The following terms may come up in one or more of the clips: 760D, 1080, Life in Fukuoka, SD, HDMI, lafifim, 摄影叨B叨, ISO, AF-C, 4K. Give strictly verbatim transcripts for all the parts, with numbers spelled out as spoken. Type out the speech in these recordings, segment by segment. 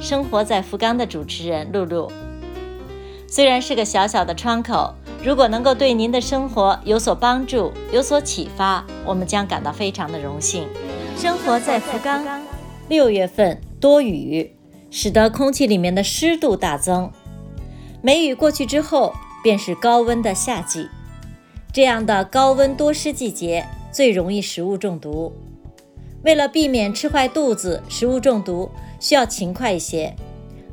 生活在福冈的主持人露露。虽然是个小小的窗口，如果能够对您的生活有所帮助，有所启发，我们将感到非常的荣幸。生活在福冈，六月份多雨，使得空气里面的湿度大增。梅雨过去之后，便是高温的夏季。这样的高温多湿季节最容易食物中毒。为了避免吃坏肚子，食物中毒需要勤快一些，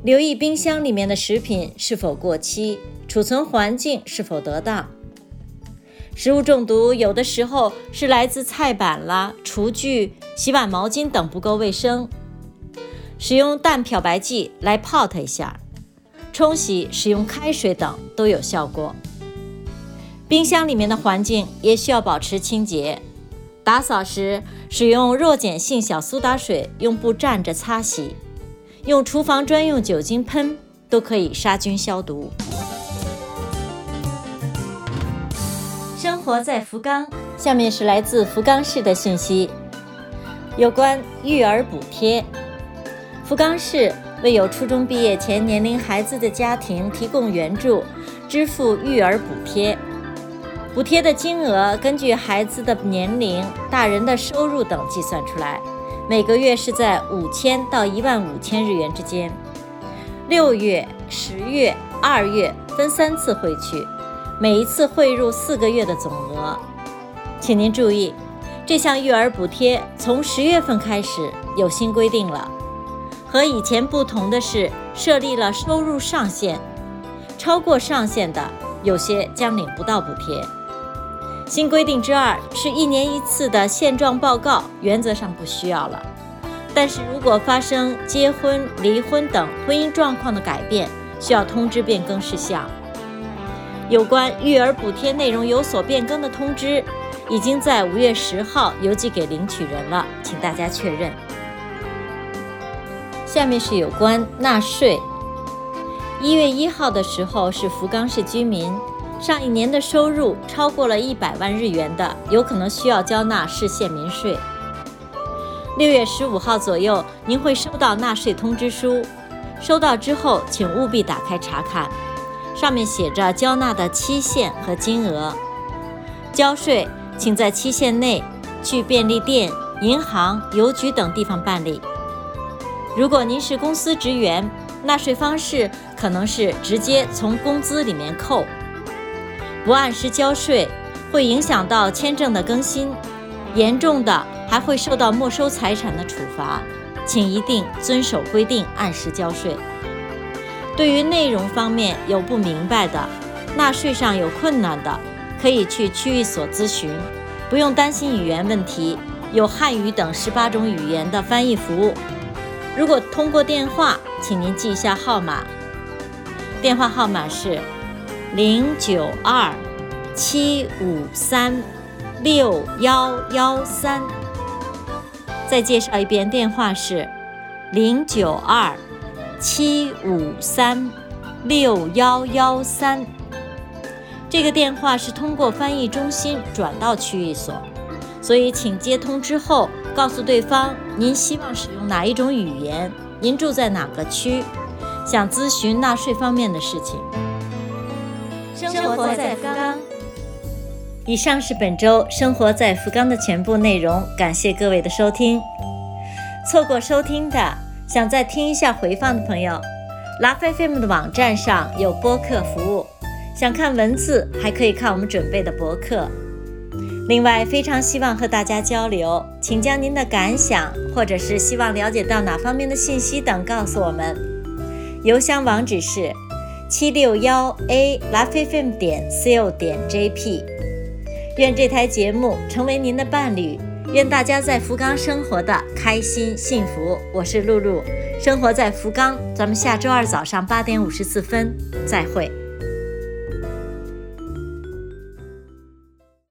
留意冰箱里面的食品是否过期，储存环境是否得当。食物中毒有的时候是来自菜板啦、厨具、洗碗毛巾等不够卫生。使用淡漂白剂来泡它一下，冲洗使用开水等都有效果。冰箱里面的环境也需要保持清洁，打扫时使用弱碱性小苏打水用布蘸着擦洗，用厨房专用酒精喷都可以杀菌消毒。生活在福冈，下面是来自福冈市的信息。有关育儿补贴，福冈市为有初中毕业前年龄孩子的家庭提供援助，支付育儿补贴。补贴的金额根据孩子的年龄、大人的收入等计算出来，每个月是在五千到一万五千日元之间。六月、十月、二月分三次汇去，每一次汇入四个月的总额。请您注意，这项育儿补贴从十月份开始有新规定了。和以前不同的是，设立了收入上限，超过上限的，有些将领不到补贴。新规定之二是一年一次的现状报告，原则上不需要了。但是如果发生结婚、离婚等婚姻状况的改变，需要通知变更事项。有关育儿补贴内容有所变更的通知，已经在五月十号邮寄给领取人了，请大家确认。下面是有关纳税。一月一号的时候是福冈市居民。上一年的收入超过了一百万日元的，有可能需要交纳市县民税。六月十五号左右，您会收到纳税通知书，收到之后请务必打开查看，上面写着交纳的期限和金额。交税请在期限内去便利店、银行、邮局等地方办理。如果您是公司职员，纳税方式可能是直接从工资里面扣。不按时交税会影响到签证的更新，严重的还会受到没收财产的处罚，请一定遵守规定按时交税。对于内容方面有不明白的，纳税上有困难的，可以去区域所咨询，不用担心语言问题，有汉语等十八种语言的翻译服务。如果通过电话，请您记一下号码，电话号码是零九二七五三六幺幺三。再介绍一遍，电话是零九二七五三六幺幺三。这个电话是通过翻译中心转到区域所，所以请接通之后告诉对方您希望使用哪一种语言，您住在哪个区，想咨询纳税方面的事情。生活在福冈。以上是本周生活在福冈的全部内容，感谢各位的收听。错过收听的，想再听一下回放的朋友， lafifim 的网站上有播客服务，想看文字还可以看我们准备的博客。另外非常希望和大家交流，请将您的感想或者是希望了解到哪方面的信息等告诉我们。邮箱网址是七六一 a lafifim 点 co 点 j p。 愿这台节目成为您的伴侣，愿大家在福冈生活的开心幸福。我是露露，生活在福冈，咱们下周二早上八点五十四分再会。